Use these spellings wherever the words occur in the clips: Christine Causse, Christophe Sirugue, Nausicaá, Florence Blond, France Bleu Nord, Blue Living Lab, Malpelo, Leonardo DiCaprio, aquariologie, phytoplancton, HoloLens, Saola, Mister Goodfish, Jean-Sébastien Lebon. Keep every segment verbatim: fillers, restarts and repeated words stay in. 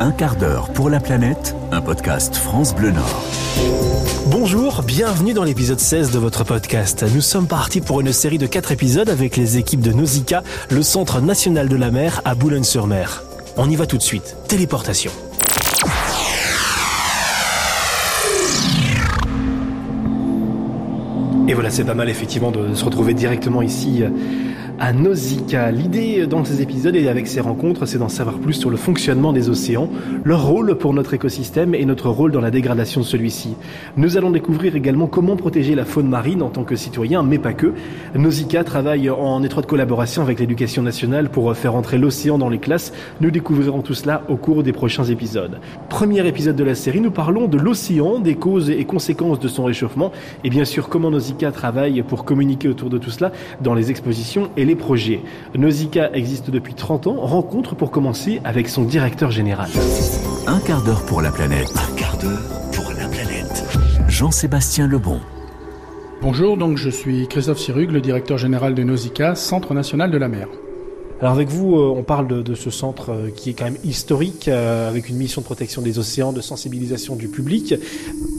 Un quart d'heure pour la planète, un podcast France Bleu Nord. Bonjour, bienvenue dans l'épisode seize de votre podcast. Nous sommes partis pour une série de quatre épisodes avec les équipes de Nausicaá, le centre national de la mer à Boulogne-sur-Mer. On y va tout de suite, téléportation. Et voilà, c'est pas mal effectivement de se retrouver directement ici à Nausicaá. L'idée dans ces épisodes et avec ces rencontres, c'est d'en savoir plus sur le fonctionnement des océans, leur rôle pour notre écosystème et notre rôle dans la dégradation de celui-ci. Nous allons découvrir également comment protéger la faune marine en tant que citoyen, mais pas que. Nausicaá travaille en étroite collaboration avec l'éducation nationale pour faire entrer l'océan dans les classes. Nous découvrirons tout cela au cours des prochains épisodes. Premier épisode de la série, nous parlons de l'océan, des causes et conséquences de son réchauffement et bien sûr comment Nausicaá travaille pour communiquer autour de tout cela dans les expositions et les projets. Nausicaá existe depuis trente ans, rencontre pour commencer avec son directeur général. Un quart d'heure pour la planète. Un quart d'heure pour la planète. Jean-Sébastien Lebon. Bonjour, donc je suis Christophe Sirugue, le directeur général de Nausicaá, Centre National de la Mer. Alors avec vous, on parle de, de ce centre qui est quand même historique, euh, avec une mission de protection des océans, de sensibilisation du public.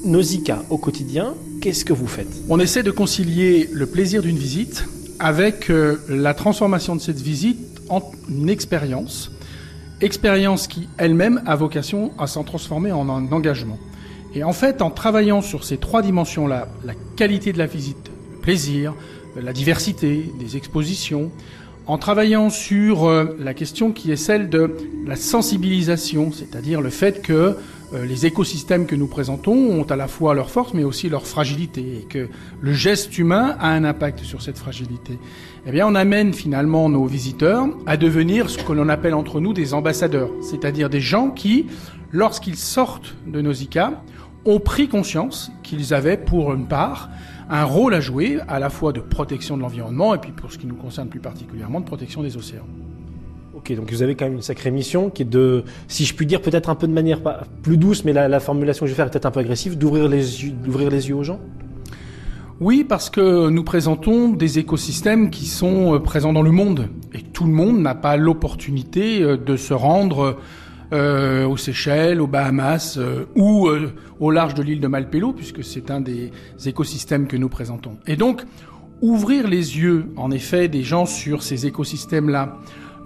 Nausicaá, au quotidien, qu'est-ce que vous faites ? On essaie de concilier le plaisir d'une visite avec euh, la transformation de cette visite en une expérience, expérience qui elle-même a vocation à s'en transformer en un engagement. Et en fait, en travaillant sur ces trois dimensions-là, la qualité de la visite, le plaisir, la diversité des expositions, en travaillant sur euh, la question qui est celle de la sensibilisation, c'est-à-dire le fait que euh, les écosystèmes que nous présentons ont à la fois leur force mais aussi leur fragilité et que le geste humain a un impact sur cette fragilité. Eh bien, on amène finalement nos visiteurs à devenir ce que l'on appelle entre nous des ambassadeurs, c'est-à-dire des gens qui, lorsqu'ils sortent de Nausicaá, ont pris conscience qu'ils avaient pour une part un rôle à jouer, à la fois de protection de l'environnement et puis pour ce qui nous concerne plus particulièrement, de protection des océans. Ok, donc vous avez quand même une sacrée mission qui est de, si je puis dire peut-être un peu de manière pas, plus douce, mais la, la formulation que je vais faire est peut-être un peu agressive, d'ouvrir les, d'ouvrir les yeux aux gens ? Oui, parce que nous présentons des écosystèmes qui sont présents dans le monde et tout le monde n'a pas l'opportunité de se rendre Euh, aux Seychelles, aux Bahamas euh, ou euh, au large de l'île de Malpelo, puisque c'est un des écosystèmes que nous présentons. Et donc, ouvrir les yeux, en effet, des gens sur ces écosystèmes-là,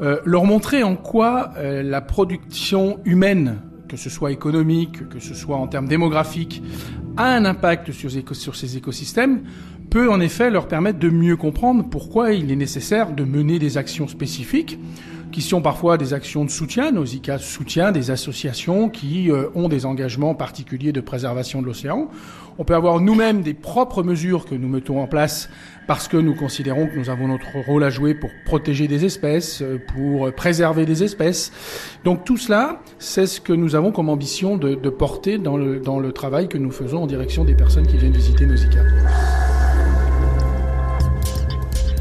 euh, leur montrer en quoi euh, la production humaine, que ce soit économique, que ce soit en termes démographiques, a un impact sur, sur ces écosystèmes, peut en effet leur permettre de mieux comprendre pourquoi il est nécessaire de mener des actions spécifiques, qui sont parfois des actions de soutien. Nausicaá soutient des associations qui euh, ont des engagements particuliers de préservation de l'océan. On peut avoir nous-mêmes des propres mesures que nous mettons en place parce que nous considérons que nous avons notre rôle à jouer pour protéger des espèces, pour préserver des espèces. Donc tout cela, c'est ce que nous avons comme ambition de, de porter dans le, dans le travail que nous faisons en direction des personnes qui viennent visiter Nausicaá.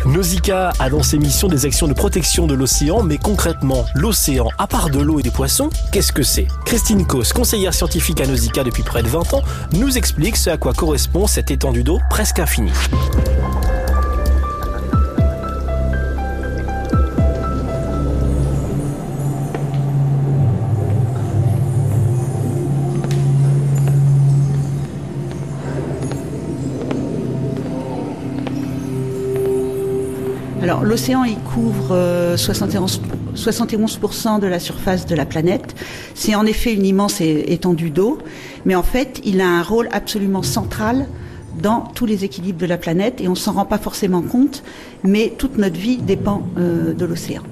Nausicaá a dans ses missions des actions de protection de l'océan, mais concrètement, l'océan, à part de l'eau et des poissons, qu'est-ce que c'est ? Christine Causse, conseillère scientifique à Nausicaá depuis près de vingt ans, nous explique ce à quoi correspond cette étendue d'eau presque infinie. Alors, l'océan, il couvre euh, soixante et onze pour cent de la surface de la planète. C'est en effet une immense étendue d'eau, mais en fait, il a un rôle absolument central dans tous les équilibres de la planète, et on ne s'en rend pas forcément compte, mais toute notre vie dépend euh, de l'océan.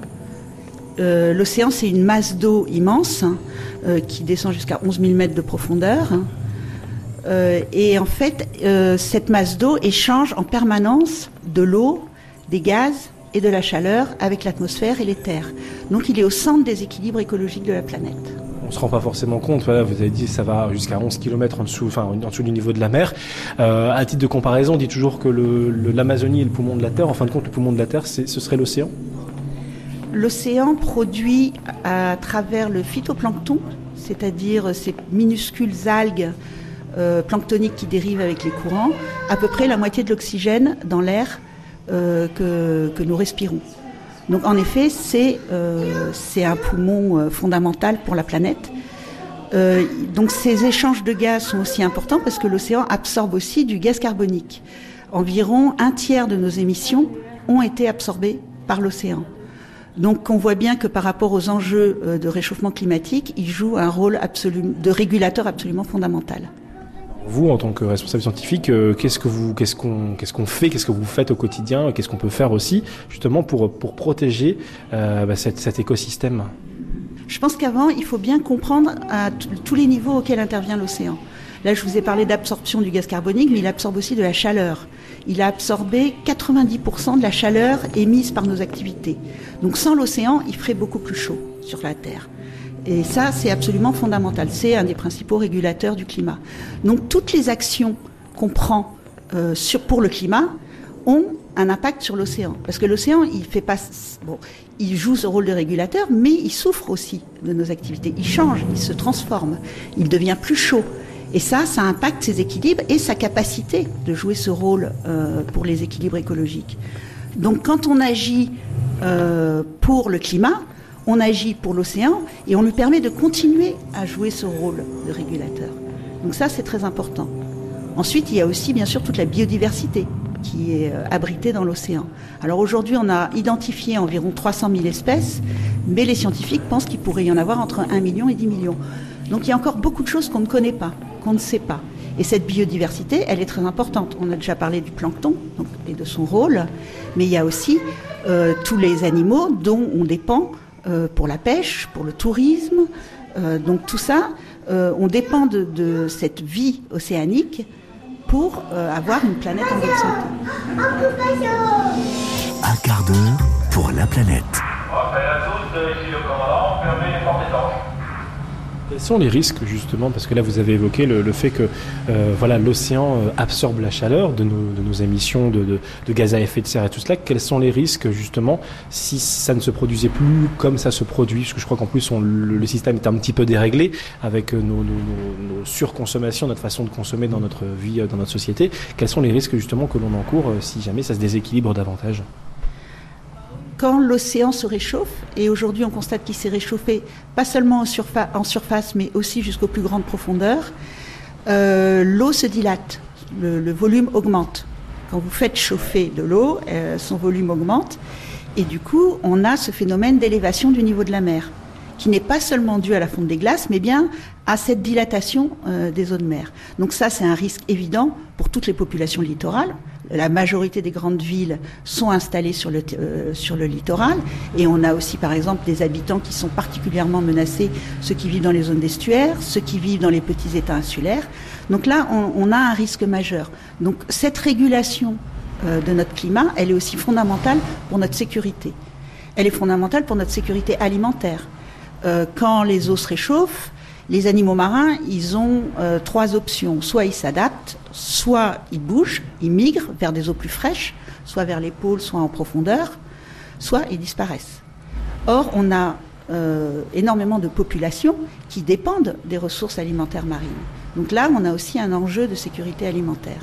Euh, l'océan, c'est une masse d'eau immense, hein, euh, qui descend jusqu'à onze mille mètres de profondeur, hein, euh, et en fait, euh, cette masse d'eau échange en permanence de l'eau, des gaz et de la chaleur avec l'atmosphère et les terres. Donc il est au centre des équilibres écologiques de la planète. On ne se rend pas forcément compte, voilà, vous avez dit ça va jusqu'à onze kilomètres en dessous, enfin, en dessous du niveau de la mer. Euh, à titre de comparaison, on dit toujours que le, le, l'Amazonie est le poumon de la Terre. En fin de compte, le poumon de la Terre, c'est, ce serait l'océan ? L'océan produit à travers le phytoplancton, c'est-à-dire ces minuscules algues euh, planctoniques qui dérivent avec les courants, à peu près la moitié de l'oxygène dans l'air Euh, que, que nous respirons. Donc en effet, c'est, euh, c'est un poumon euh, fondamental pour la planète Euh, donc ces échanges de gaz sont aussi importants parce que l'océan absorbe aussi du gaz carbonique. Environ un tiers de nos émissions ont été absorbées par l'océan. Donc on voit bien que par rapport aux enjeux de réchauffement climatique, il joue un rôle absolu, de régulateur absolument fondamental. Vous, en tant que responsable scientifique, qu'est-ce que vous, qu'est-ce qu'on, qu'est-ce qu'on fait, qu'est-ce que vous faites au quotidien, qu'est-ce qu'on peut faire aussi justement pour, pour protéger euh, bah, cet, cet écosystème ? Je pense qu'avant, il faut bien comprendre à t- tous les niveaux auxquels intervient l'océan. Là, je vous ai parlé d'absorption du gaz carbonique, mais il absorbe aussi de la chaleur. Il a absorbé quatre-vingt-dix pour cent de la chaleur émise par nos activités. Donc sans l'océan, il ferait beaucoup plus chaud sur la Terre. Et ça, c'est absolument fondamental. C'est un des principaux régulateurs du climat. Donc toutes les actions qu'on prend euh, sur, pour le climat ont un impact sur l'océan. Parce que l'océan, il fait pas... Bon, il joue ce rôle de régulateur, mais il souffre aussi de nos activités. Il change, il se transforme, il devient plus chaud. Et ça, ça impacte ses équilibres et sa capacité de jouer ce rôle euh, pour les équilibres écologiques. Donc quand on agit euh, pour le climat, on agit pour l'océan et on lui permet de continuer à jouer ce rôle de régulateur. Donc ça, c'est très important. Ensuite, il y a aussi, bien sûr, toute la biodiversité qui est euh, abritée dans l'océan. Alors aujourd'hui, on a identifié environ trois cent mille espèces, mais les scientifiques pensent qu'il pourrait y en avoir entre un million et dix millions. Donc il y a encore beaucoup de choses qu'on ne connaît pas, qu'on ne sait pas. Et cette biodiversité, elle est très importante. On a déjà parlé du plancton donc, et de son rôle, mais il y a aussi euh, tous les animaux dont on dépend euh, pour la pêche, pour le tourisme. Euh, donc tout ça, euh, on dépend de, de cette vie océanique pour euh, avoir une planète en bonne santé. Un quart d'heure pour la planète. Quels sont les risques justement, parce que là vous avez évoqué le, le fait que euh, voilà, l'océan absorbe la chaleur de nos, de nos émissions de, de, de gaz à effet de serre et tout cela. Quels sont les risques justement si ça ne se produisait plus comme ça se produit? Parce que je crois qu'en plus on, le, le système est un petit peu déréglé avec nos, nos, nos, nos surconsommations, notre façon de consommer dans notre vie, dans notre société. Quels sont les risques justement que l'on encourt si jamais ça se déséquilibre davantage ? Quand l'océan se réchauffe, et aujourd'hui on constate qu'il s'est réchauffé pas seulement en, surfa- en surface, mais aussi jusqu'aux plus grandes profondeurs, euh, l'eau se dilate, le, le volume augmente. Quand vous faites chauffer de l'eau, euh, son volume augmente, et du coup on a ce phénomène d'élévation du niveau de la mer, qui n'est pas seulement dû à la fonte des glaces, mais bien à cette dilatation euh, des eaux de mer. Donc ça, c'est un risque évident pour toutes les populations littorales. La majorité des grandes villes sont installées sur le, euh, sur le littoral. Et on a aussi, par exemple, des habitants qui sont particulièrement menacés, ceux qui vivent dans les zones d'estuaires, ceux qui vivent dans les petits états insulaires. Donc là, on, on a un risque majeur. Donc cette régulation euh, de notre climat, elle est aussi fondamentale pour notre sécurité. Elle est fondamentale pour notre sécurité alimentaire. Euh, quand les eaux se réchauffent, les animaux marins, ils ont euh, trois options. Soit ils s'adaptent, soit ils bougent, ils migrent vers des eaux plus fraîches, soit vers les pôles, soit en profondeur, soit ils disparaissent. Or, on a euh, énormément de populations qui dépendent des ressources alimentaires marines. Donc là, on a aussi un enjeu de sécurité alimentaire.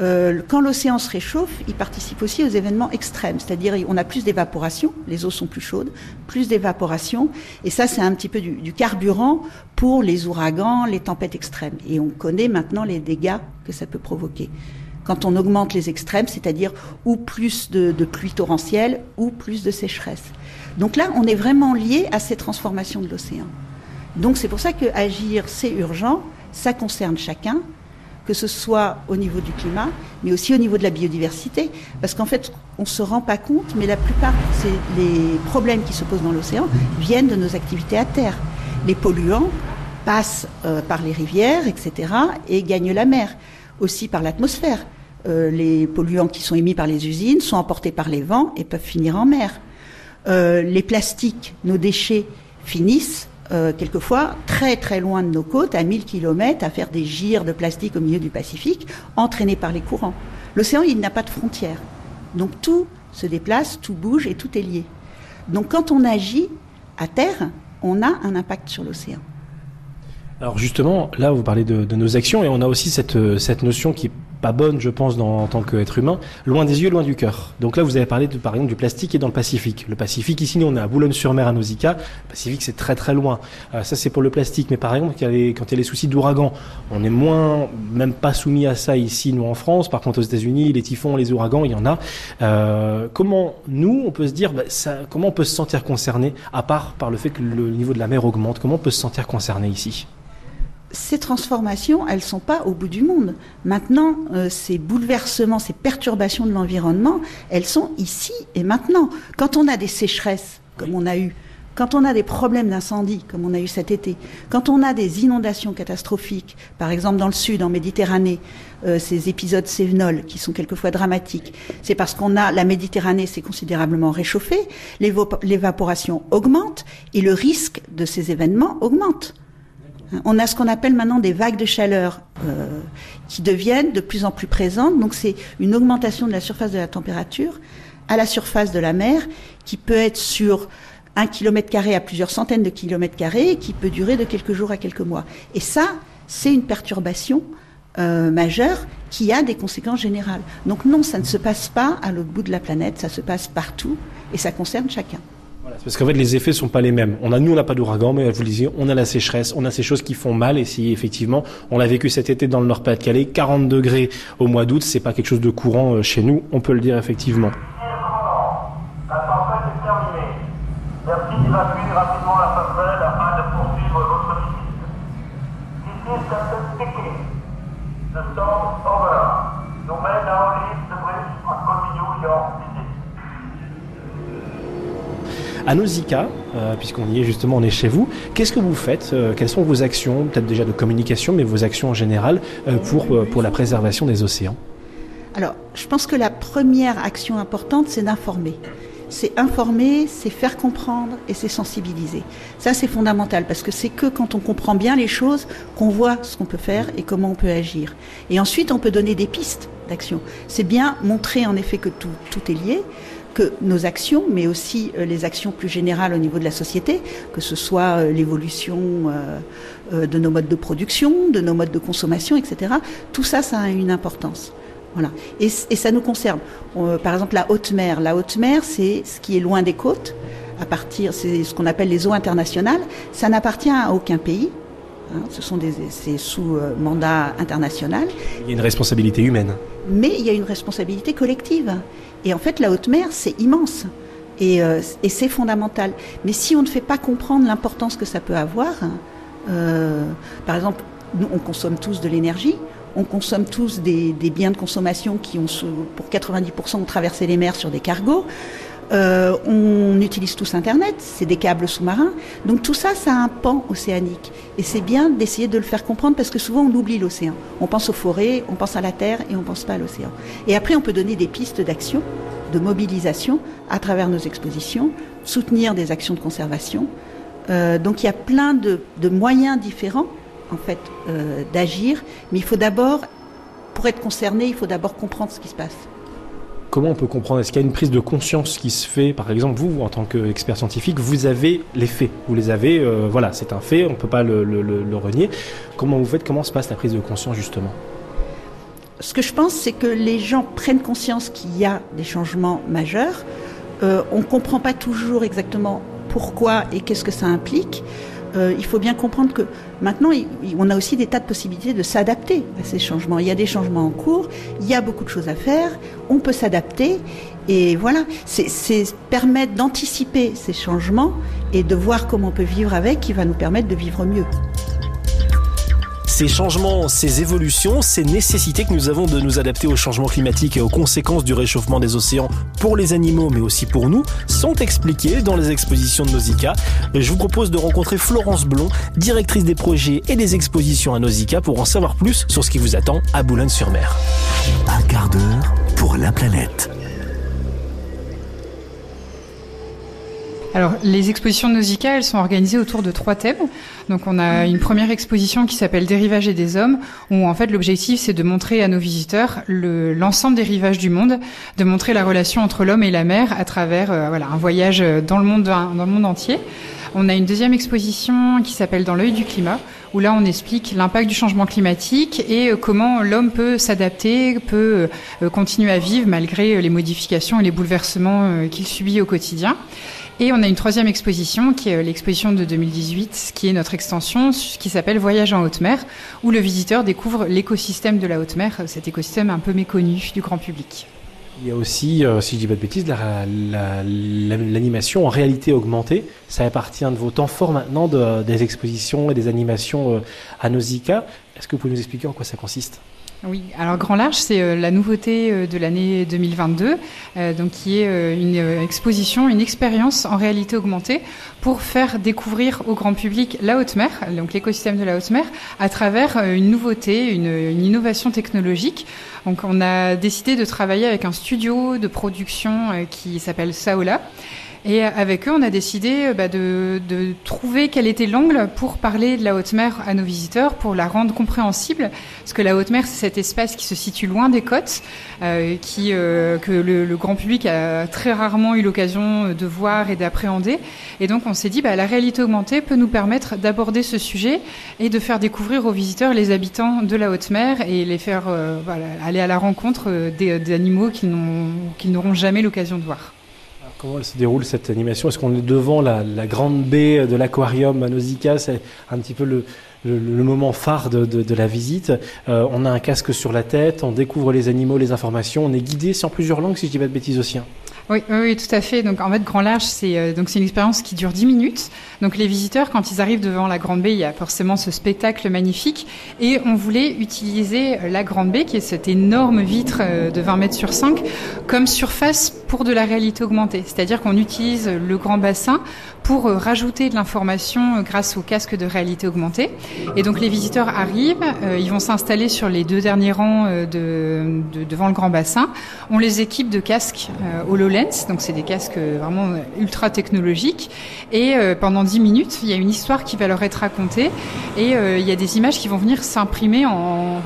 Euh, quand l'océan se réchauffe, il participe aussi aux événements extrêmes, c'est-à-dire on a plus d'évaporation, les eaux sont plus chaudes, plus d'évaporation, et ça c'est un petit peu du, du carburant pour les ouragans, les tempêtes extrêmes, et on connaît maintenant les dégâts que ça peut provoquer. Quand on augmente les extrêmes, c'est-à-dire ou plus de, de pluie torrentielle, ou plus de sécheresse. Donc là, on est vraiment lié à ces transformations de l'océan. Donc c'est pour ça que agir, c'est urgent, ça concerne chacun, que ce soit au niveau du climat, mais aussi au niveau de la biodiversité. Parce qu'en fait, on ne se rend pas compte, mais la plupart des problèmes qui se posent dans l'océan viennent de nos activités à terre. Les polluants passent euh, par les rivières, et cetera, et gagnent la mer, aussi par l'atmosphère. Euh, les polluants qui sont émis par les usines sont emportés par les vents et peuvent finir en mer. Euh, les plastiques, nos déchets, finissent Euh, quelquefois très très loin de nos côtes, à mille kilomètres, à faire des gyres de plastique au milieu du Pacifique, entraînés par les courants. L'océan, il n'a pas de frontières. Donc tout se déplace, tout bouge et tout est lié. Donc quand on agit à terre, on a un impact sur l'océan. Alors justement, là vous parlez de, de nos actions et on a aussi cette, cette notion qui est pas bonne, je pense, dans, en tant qu'être humain, loin des yeux, loin du cœur. Donc là, vous avez parlé, de, par exemple, du plastique qui est dans le Pacifique. Le Pacifique, ici, nous, on est à Boulogne-sur-Mer, à Nausicaá. Le Pacifique, c'est très, très loin. Euh, ça, c'est pour le plastique. Mais par exemple, quand il y a les, quand il y a les soucis d'ouragan, on est moins, même pas soumis à ça ici, nous, en France. Par contre, aux États-Unis, les typhons, les ouragans, il y en a. Euh, comment, nous, on peut se dire, bah, ça, comment on peut se sentir concerné, à part par le fait que le niveau de la mer augmente? Comment on peut se sentir concerné ici? Ces transformations, elles ne sont pas au bout du monde. Maintenant, euh, ces bouleversements, ces perturbations de l'environnement, elles sont ici et maintenant. Quand on a des sécheresses, comme on a eu, quand on a des problèmes d'incendie, comme on a eu cet été, quand on a des inondations catastrophiques, par exemple dans le sud, en Méditerranée, euh, ces épisodes cévenols qui sont quelquefois dramatiques, c'est parce qu'on a la Méditerranée s'est considérablement réchauffée, l'évap- l'évaporation augmente et le risque de ces événements augmente. On a ce qu'on appelle maintenant des vagues de chaleur euh, qui deviennent de plus en plus présentes. Donc c'est une augmentation de la surface de la température à la surface de la mer qui peut être sur un kilomètre carré à plusieurs centaines de kilomètres carrés et qui peut durer de quelques jours à quelques mois. Et ça, c'est une perturbation euh, majeure qui a des conséquences générales. Donc non, ça ne se passe pas à l'autre bout de la planète, ça se passe partout et ça concerne chacun. Parce qu'en fait, les effets sont pas les mêmes. On a, nous, on n'a pas d'ouragan, mais vous le disiez, on a la sécheresse, on a ces choses qui font mal. Et si effectivement, on l'a vécu cet été dans le Nord-Pas-de-Calais, quarante degrés au mois d'août, c'est pas quelque chose de courant chez nous. On peut le dire effectivement. La tempête est terminée. Merci d'évacuer rapidement la passerelle afin de poursuivre votre visite. This is the speaking. The storm over. You may now leave the bridge and continue your visit. À Nausicaá, euh, puisqu'on y est justement, on est chez vous, qu'est-ce que vous faites euh, Quelles sont vos actions, peut-être déjà de communication, mais vos actions en général euh, pour, euh, pour la préservation des océans? Alors, je pense que la première action importante, c'est d'informer. C'est informer, c'est faire comprendre et c'est sensibiliser. Ça, c'est fondamental parce que c'est que quand on comprend bien les choses qu'on voit ce qu'on peut faire et comment on peut agir. Et ensuite, on peut donner des pistes d'action. C'est bien montrer en effet que tout, tout est lié, que nos actions, mais aussi les actions plus générales au niveau de la société, que ce soit l'évolution de nos modes de production, de nos modes de consommation, et cetera. Tout ça, ça a une importance. Voilà. Et, et ça nous concerne. Par exemple, la haute mer. La haute mer, c'est ce qui est loin des côtes, à partir, c'est ce qu'on appelle les eaux internationales. Ça n'appartient à aucun pays. Ce sont des c'est sous euh, mandat international. Il y a une responsabilité humaine. Mais il y a une responsabilité collective. Et en fait, la haute mer, c'est immense. Et, euh, et c'est fondamental. Mais si on ne fait pas comprendre l'importance que ça peut avoir, euh, par exemple, nous, on consomme tous de l'énergie, on consomme tous des, des biens de consommation qui ont, pour quatre-vingt-dix pour cent, ont traversé les mers sur des cargos. Euh, on utilise tous Internet, c'est des câbles sous-marins. Donc tout ça, ça a un pan océanique. Et c'est bien d'essayer de le faire comprendre parce que souvent on oublie l'océan. On pense aux forêts, on pense à la terre et on ne pense pas à l'océan. Et après, on peut donner des pistes d'action, de mobilisation à travers nos expositions, soutenir des actions de conservation. Euh, donc il y a plein de, de moyens différents, en fait, euh, d'agir. Mais il faut d'abord, pour être concerné, il faut d'abord comprendre ce qui se passe. Comment on peut comprendre? Est-ce qu'il y a une prise de conscience qui se fait? Par exemple, vous, en tant qu'expert scientifique, vous avez les faits. Vous les avez, euh, voilà, c'est un fait, on ne peut pas le, le, le renier. Comment vous faites? Comment se passe la prise de conscience, justement? Ce que je pense, c'est que les gens prennent conscience qu'il y a des changements majeurs. Euh, on ne comprend pas toujours exactement pourquoi et qu'est-ce que ça implique. Euh, il faut bien comprendre que maintenant, il, on a aussi des tas de possibilités de s'adapter à ces changements. Il y a des changements en cours, il y a beaucoup de choses à faire, on peut s'adapter et voilà. C'est, c'est permettre d'anticiper ces changements et de voir comment on peut vivre avec qui va nous permettre de vivre mieux. Ces changements, ces évolutions, ces nécessités que nous avons de nous adapter aux changements climatiques et aux conséquences du réchauffement des océans pour les animaux mais aussi pour nous sont expliquées dans les expositions de Nausicaá. Je vous propose de rencontrer Florence Blond, directrice des projets et des expositions à Nausicaá pour en savoir plus sur ce qui vous attend à Boulogne-sur-Mer. Un quart d'heure pour la planète. Alors, les expositions de Nausicaá, elles sont organisées autour de trois thèmes. Donc, on a une première exposition qui s'appelle « Des rivages et des hommes », où, en fait, l'objectif, c'est de montrer à nos visiteurs le, l'ensemble des rivages du monde, de montrer la relation entre l'homme et la mer à travers euh, voilà, un voyage dans le monde, dans le monde entier. On a une deuxième exposition qui s'appelle « Dans l'œil du climat », où là, on explique l'impact du changement climatique et comment l'homme peut s'adapter, peut continuer à vivre malgré les modifications et les bouleversements qu'il subit au quotidien. Et on a une troisième exposition, qui est l'exposition de deux mille dix-huit, qui est notre extension, qui s'appelle « Voyage en haute mer », où le visiteur découvre l'écosystème de la haute mer, cet écosystème un peu méconnu du grand public. Il y a aussi, euh, si je dis pas de bêtises, la, la, la, l'animation en réalité augmentée. Ça appartient de vos temps forts maintenant de, des expositions et des animations euh, à Nausicaá. Est-ce que vous pouvez nous expliquer en quoi ça consiste ? Oui, alors Grand Large, c'est la nouveauté de l'année deux mille vingt-deux, euh, donc qui est une exposition, une expérience en réalité augmentée pour faire découvrir au grand public la haute mer, donc l'écosystème de la haute mer, à travers une nouveauté, une, une innovation technologique. Donc on a décidé de travailler avec un studio de production qui s'appelle Saola. Et avec eux, on a décidé bah, de, de trouver quel était l'angle pour parler de la haute mer à nos visiteurs, pour la rendre compréhensible, parce que la haute mer, c'est cet espace qui se situe loin des côtes, euh, qui, euh, que le, le grand public a très rarement eu l'occasion de voir et d'appréhender. Et donc, on s'est dit, bah, la réalité augmentée peut nous permettre d'aborder ce sujet et de faire découvrir aux visiteurs les habitants de la haute mer et les faire euh, voilà, aller à la rencontre des, des animaux qu'ils, n'ont, qu'ils n'auront jamais l'occasion de voir. Comment elle se déroule cette animation ? Est-ce qu'on est devant la, la grande baie de l'aquarium à Nausicaá ? C'est un petit peu le, le, le moment phare de, de, de la visite. Euh, on a un casque sur la tête, on découvre les animaux, les informations, on est guidé sur plusieurs langues, si je dis pas de bêtises aussi. Hein. Oui, oui, tout à fait. Donc, en fait, Grand Large, c'est, euh, donc, c'est une expérience qui dure dix minutes. Donc, les visiteurs, quand ils arrivent devant la Grande Baie, il y a forcément ce spectacle magnifique. Et on voulait utiliser la Grande Baie, qui est cette énorme vitre euh, de vingt mètres sur cinq, comme surface pour de la réalité augmentée. C'est-à-dire qu'on utilise le grand bassin pour euh, rajouter de l'information euh, grâce au casque de réalité augmentée. Et donc, les visiteurs arrivent, euh, ils vont s'installer sur les deux derniers rangs euh, de, de, devant le grand bassin. On les équipe de casques euh, HoloLens. Donc c'est des casques vraiment ultra technologiques et euh, pendant dix minutes il y a une histoire qui va leur être racontée et euh, il y a des images qui vont venir s'imprimer en, en,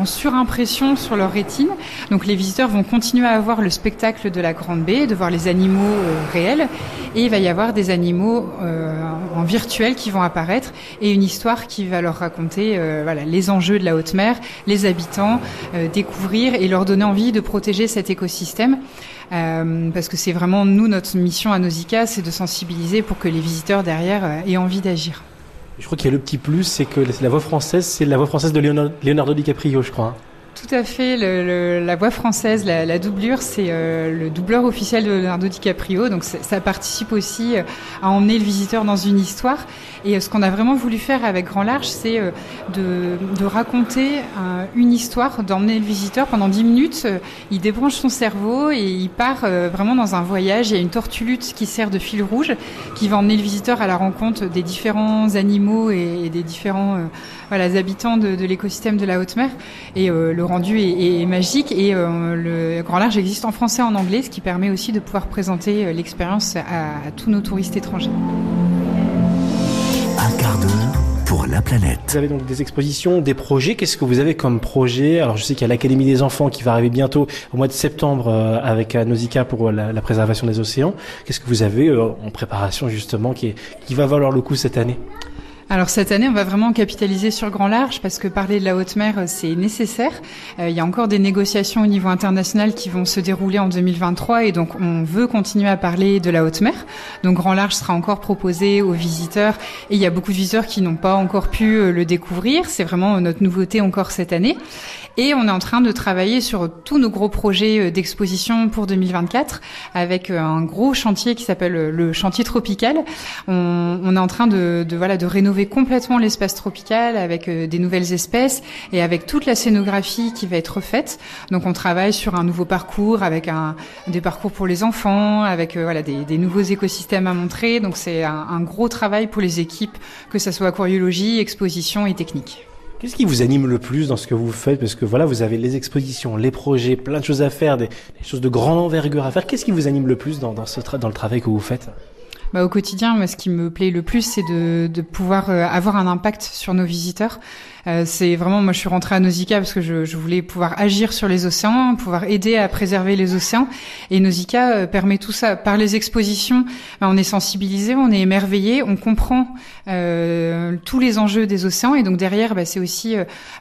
en surimpression sur leur rétine. Donc les visiteurs vont continuer à voir le spectacle de la Grande Baie, de voir les animaux euh, réels et il va y avoir des animaux euh, en virtuel qui vont apparaître et une histoire qui va leur raconter euh, voilà, les enjeux de la haute mer, les habitants, euh, découvrir et leur donner envie de protéger cet écosystème. Euh, parce que c'est vraiment, nous, notre mission à Nausicaá, c'est de sensibiliser pour que les visiteurs derrière euh, aient envie d'agir. Je crois qu'il y a le petit plus, c'est que la voix française, c'est la voix française de Leonardo DiCaprio, je crois. Tout à fait. Le, le, la voix française, la, la doublure, c'est euh, le doubleur officiel de Leonardo DiCaprio. Donc ça participe aussi euh, à emmener le visiteur dans une histoire. Et euh, ce qu'on a vraiment voulu faire avec Grand Large, c'est euh, de, de raconter euh, une histoire, d'emmener le visiteur pendant dix minutes. Euh, il débranche son cerveau et il part euh, vraiment dans un voyage. Il y a une tortue-lutte qui sert de fil rouge, qui va emmener le visiteur à la rencontre des différents animaux et, et des différents euh, voilà, habitants de, de l'écosystème de la haute mer. Et euh, le rendu est, est magique et euh, le Grand Large existe en français et en anglais, ce qui permet aussi de pouvoir présenter l'expérience à, à tous nos touristes étrangers. Un quart d'heure pour la planète. Vous avez donc des expositions, des projets. Qu'est-ce que vous avez comme projet ? Alors je sais qu'il y a l'Académie des enfants qui va arriver bientôt au mois de septembre euh, avec Nausicaá pour la, la préservation des océans. Qu'est-ce que vous avez euh, en préparation justement qui, est, qui va valoir le coup cette année ? Alors cette année, on va vraiment capitaliser sur Grand Large parce que parler de la haute mer, c'est nécessaire. Euh, il y a encore des négociations au niveau international qui vont se dérouler en deux mille vingt-trois et donc on veut continuer à parler de la haute mer. Donc Grand Large sera encore proposé aux visiteurs et il y a beaucoup de visiteurs qui n'ont pas encore pu le découvrir. C'est vraiment notre nouveauté encore cette année. Et on est en train de travailler sur tous nos gros projets d'exposition pour deux mille vingt-quatre avec un gros chantier qui s'appelle le chantier tropical. On, on est en train de, de, voilà, de rénover complètement l'espace tropical avec euh, des nouvelles espèces et avec toute la scénographie qui va être faite. Donc on travaille sur un nouveau parcours avec un, des parcours pour les enfants, avec euh, voilà, des, des nouveaux écosystèmes à montrer. Donc c'est un, un gros travail pour les équipes, que ce soit aquariologie, exposition et technique. Qu'est-ce qui vous anime le plus dans ce que vous faites ? Parce que voilà, vous avez les expositions, les projets, plein de choses à faire, des, des choses de grande envergure à faire. Qu'est-ce qui vous anime le plus dans, dans, ce tra- dans le travail que vous faites ? bah, au quotidien, moi, ce qui me plaît le plus, c'est de, de pouvoir euh, avoir un impact sur nos visiteurs. Euh, c'est vraiment, moi, je suis rentrée à Nausicaá parce que je, je voulais pouvoir agir sur les océans, pouvoir aider à préserver les océans. Et Nausicaá euh, permet tout ça. Par les expositions, bah, on est sensibilisé, on est émerveillé, on comprend euh, tous les enjeux des océans. Et donc derrière, bah, c'est aussi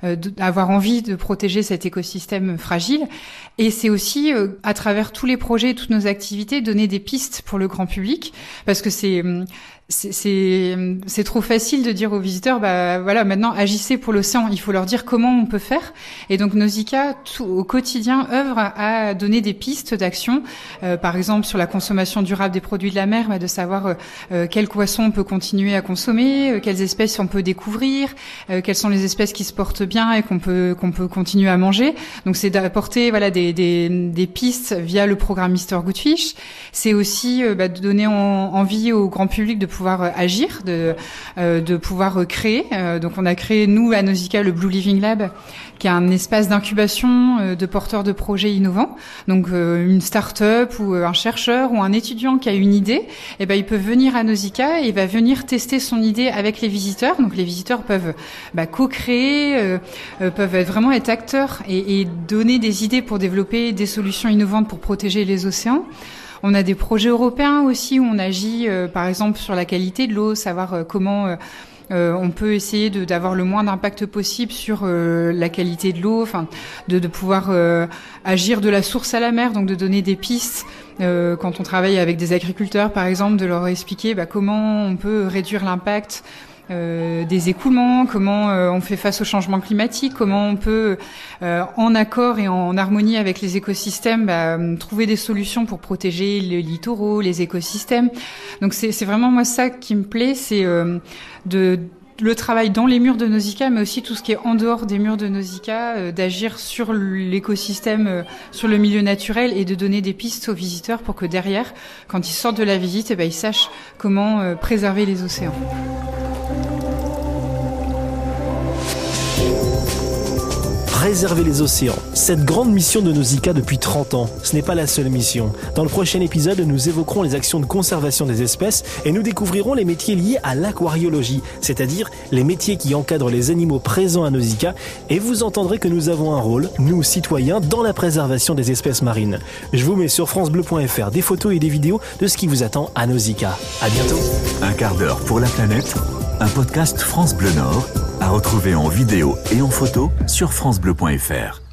euh, avoir envie de protéger cet écosystème fragile. Et c'est aussi, euh, à travers tous les projets, toutes nos activités, donner des pistes pour le grand public, parce que c'est c'est c'est, c'est trop facile de dire aux visiteurs, bah voilà, maintenant agissez pour l'océan. Il faut leur dire comment on peut faire. Et donc Nausicaá, tout, au quotidien, œuvre à donner des pistes d'action. Euh, par exemple, sur la consommation durable des produits de la mer, bah, de savoir euh, quels poissons on peut continuer à consommer, euh, quelles espèces on peut découvrir, euh, quelles sont les espèces qui se portent bien et qu'on peut qu'on peut continuer à manger. Donc c'est d'apporter voilà des des, des pistes via le programme Mister Goodfish. C'est aussi euh, bah, de donner en, envie au grand public de pouvoir euh, agir, de euh, de pouvoir euh, créer. Euh, donc on a créé nous à Nausicaá le Blue Living Lab, qui est un espace d'incubation euh, de porteurs de projets innovants. Donc euh, une start-up ou euh, un chercheur ou un étudiant qui a une idée, et ben bah, il peut venir à Nausicaá et il va venir tester son idée avec les visiteurs. Donc les visiteurs peuvent bah, co-créer, euh, euh, peuvent être, vraiment être acteurs et, et donner des idées pour développer des solutions innovantes pour protéger les océans. On a des projets européens aussi où on agit, euh, par exemple, sur la qualité de l'eau, savoir euh, comment euh, euh, on peut essayer de, d'avoir le moins d'impact possible sur euh, la qualité de l'eau, enfin, de, de pouvoir euh, agir de la source à la mer, donc de donner des pistes. Euh, quand on travaille avec des agriculteurs, par exemple, de leur expliquer bah, comment on peut réduire l'impact Euh, des écoulements, comment euh, on fait face au changement climatique, comment on peut, euh, en accord et en harmonie avec les écosystèmes, bah, trouver des solutions pour protéger les littoraux, les écosystèmes. Donc c'est, c'est vraiment moi ça qui me plaît, c'est euh, de le travail dans les murs de Nausicaá, mais aussi tout ce qui est en dehors des murs de Nausicaá, euh, d'agir sur l'écosystème, euh, sur le milieu naturel, et de donner des pistes aux visiteurs pour que derrière, quand ils sortent de la visite, eh ben, ils sachent comment euh, préserver les océans. Préserver les océans. Cette grande mission de Nausicaá depuis trente ans, ce n'est pas la seule mission. Dans le prochain épisode, nous évoquerons les actions de conservation des espèces et nous découvrirons les métiers liés à l'aquariologie, c'est-à-dire les métiers qui encadrent les animaux présents à Nausicaá, et vous entendrez que nous avons un rôle, nous citoyens, dans la préservation des espèces marines. Je vous mets sur francebleu point fr des photos et des vidéos de ce qui vous attend à Nausicaá. À bientôt. Un quart d'heure pour la planète, un podcast France Bleu Nord. À retrouver en vidéo et en photo sur francebleu point fr.